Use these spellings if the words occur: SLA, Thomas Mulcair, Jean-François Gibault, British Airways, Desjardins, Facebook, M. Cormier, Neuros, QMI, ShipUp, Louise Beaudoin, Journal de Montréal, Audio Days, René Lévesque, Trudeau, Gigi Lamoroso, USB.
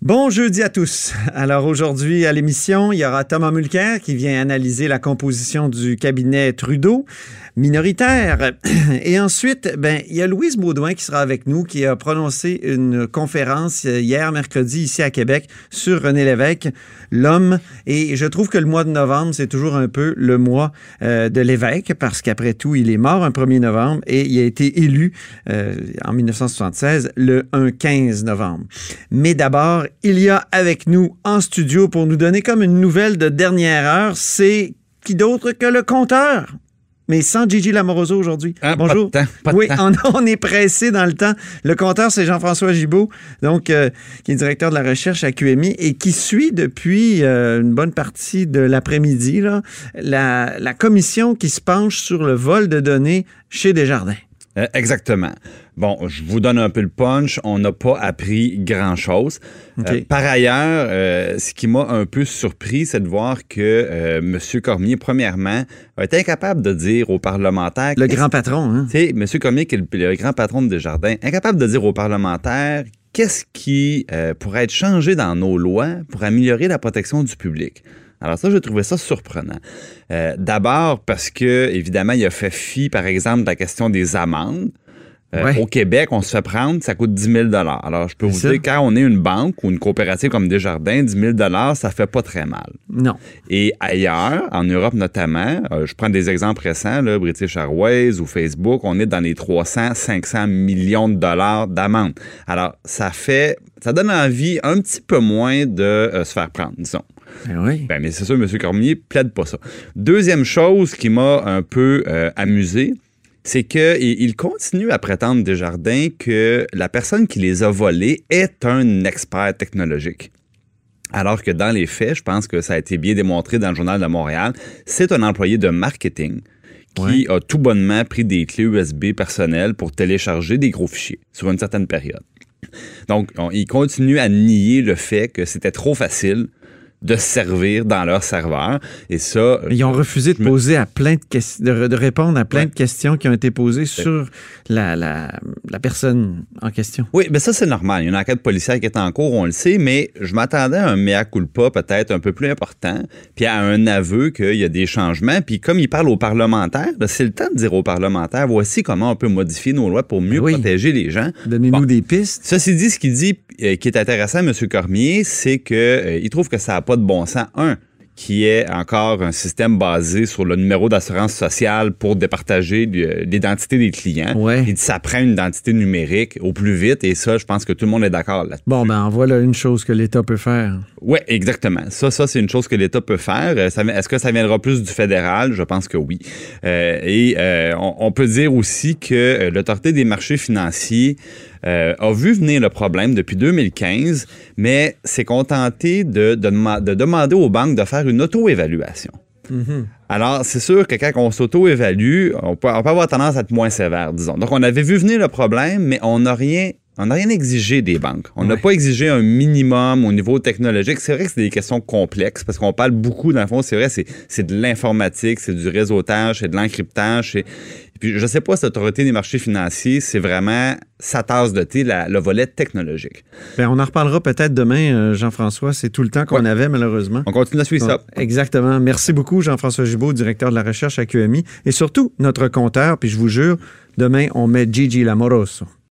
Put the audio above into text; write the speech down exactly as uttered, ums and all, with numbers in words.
Bon jeudi à tous. Alors aujourd'hui à l'émission, il y aura Thomas Mulcair qui vient analyser la composition du cabinet Trudeau, minoritaire. Et ensuite, ben, il y a Louise Beaudoin qui sera avec nous, qui a prononcé une conférence hier mercredi ici à Québec sur René Lévesque, l'homme. Et je trouve que le mois de novembre, c'est toujours un peu le mois euh, de Lévesque parce qu'après tout, il est mort un premier novembre et il a été élu euh, en dix-neuf cent soixante-seize le quinze novembre. Mais d'abord, il y a avec nous en studio pour nous donner comme une nouvelle de dernière heure, c'est qui d'autre que le compteur, mais sans Gigi Lamoroso aujourd'hui. Ah, bonjour. Pas de temps, pas de oui, temps. On, on est pressé dans le temps. Le compteur, c'est Jean-François Gibault, donc euh, qui est directeur de la recherche à Q M I et qui suit depuis euh, une bonne partie de l'après-midi là, la, la commission qui se penche sur le vol de données chez Desjardins. Euh, exactement. Bon, je vous donne un peu le punch. On n'a pas appris grand-chose. Okay. Euh, par ailleurs, euh, ce qui m'a un peu surpris, c'est de voir que euh, M. Cormier, premièrement, a été incapable de dire aux parlementaires... Le grand patron, hein? Tu sais, M. Cormier, qui est le, le grand patron de Desjardins, incapable de dire aux parlementaires qu'est-ce qui euh, pourrait être changé dans nos lois pour améliorer la protection du public. Alors ça, j'ai trouvé ça surprenant. Euh, d'abord parce que, évidemment, il a fait fi, par exemple, de la question des amendes. Euh, ouais. Au Québec, on se fait prendre, ça coûte dix mille dollars. Alors, je peux vous dire, quand on est une banque ou une coopérative comme Desjardins, dix mille dollars, ça fait pas très mal. Non. Et ailleurs, en Europe notamment, euh, je prends des exemples récents, là, British Airways ou Facebook, on est dans les trois cents à cinq cents millions de dollars d'amende. Alors, ça fait, ça donne envie un petit peu moins de euh, se faire prendre, disons. Ben oui. Ben, mais c'est sûr, M. Cormier plaide pas ça. Deuxième chose qui m'a un peu euh, amusé, c'est qu'il continue à prétendre Desjardins que la personne qui les a volés est un expert technologique. Alors que dans les faits, je pense que ça a été bien démontré dans le Journal de Montréal, c'est un employé de marketing qui ouais. a tout bonnement pris des clés U S B personnelles pour télécharger des gros fichiers sur une certaine période. Donc, on, il continue à nier le fait que c'était trop facile de servir dans leur serveur. Et ça... Ils ont refusé de poser me... à plein de, que... de, de répondre à plein ouais. de questions qui ont été posées ouais. sur la, la, la personne en question. Oui, mais ça, c'est normal. Il y a une enquête policière qui est en cours, on le sait, mais je m'attendais à un mea culpa peut-être un peu plus important, puis à un aveu qu'il y a des changements. Puis comme il parle aux parlementaires, là, c'est le temps de dire aux parlementaires, voici comment on peut modifier nos lois pour mieux oui. protéger les gens. Donnez-nous bon. des pistes. Ceci dit, ce qu'il dit, euh, qui est intéressant, M. Cormier, c'est qu'il euh, trouve que ça a pas de bon sens. Un, qui est encore un système basé sur le numéro d'assurance sociale pour départager l'identité des clients. Ouais. Il dit ça prend une identité numérique au plus vite et ça, je pense que tout le monde est d'accord là-dessus. Bon, ben voilà une chose que l'État peut faire. Oui, exactement. Ça, ça c'est une chose que l'État peut faire. Ça, est-ce que ça viendra plus du fédéral? Je pense que oui. Euh, et euh, on, on peut dire aussi que l'Autorité des marchés financiers Euh, a vu venir le problème depuis deux mille quinze, mais s'est contenté de, de, de demander aux banques de faire une auto-évaluation. Mm-hmm. Alors, c'est sûr que quand on s'auto-évalue, on peut, on peut avoir tendance à être moins sévère, disons. Donc, on avait vu venir le problème, mais on n'a rien... On n'a rien exigé des banques. On n'a ouais. pas exigé un minimum au niveau technologique. C'est vrai que c'est des questions complexes parce qu'on parle beaucoup, dans le fond, c'est vrai, c'est, c'est de l'informatique, c'est du réseautage, c'est de l'encryptage. C'est... Et puis, je ne sais pas, cette autorité des marchés financiers, c'est vraiment sa tasse de thé, la, le volet technologique. Bien, on en reparlera peut-être demain, euh, Jean-François. C'est tout le temps qu'on ouais. avait, malheureusement. On continue à suivre bon, ça. Exactement. Merci beaucoup, Jean-François Gibault, directeur de la recherche à Q M I. Et surtout, notre compteur, puis je vous jure, demain, on met Gigi Lamoroso.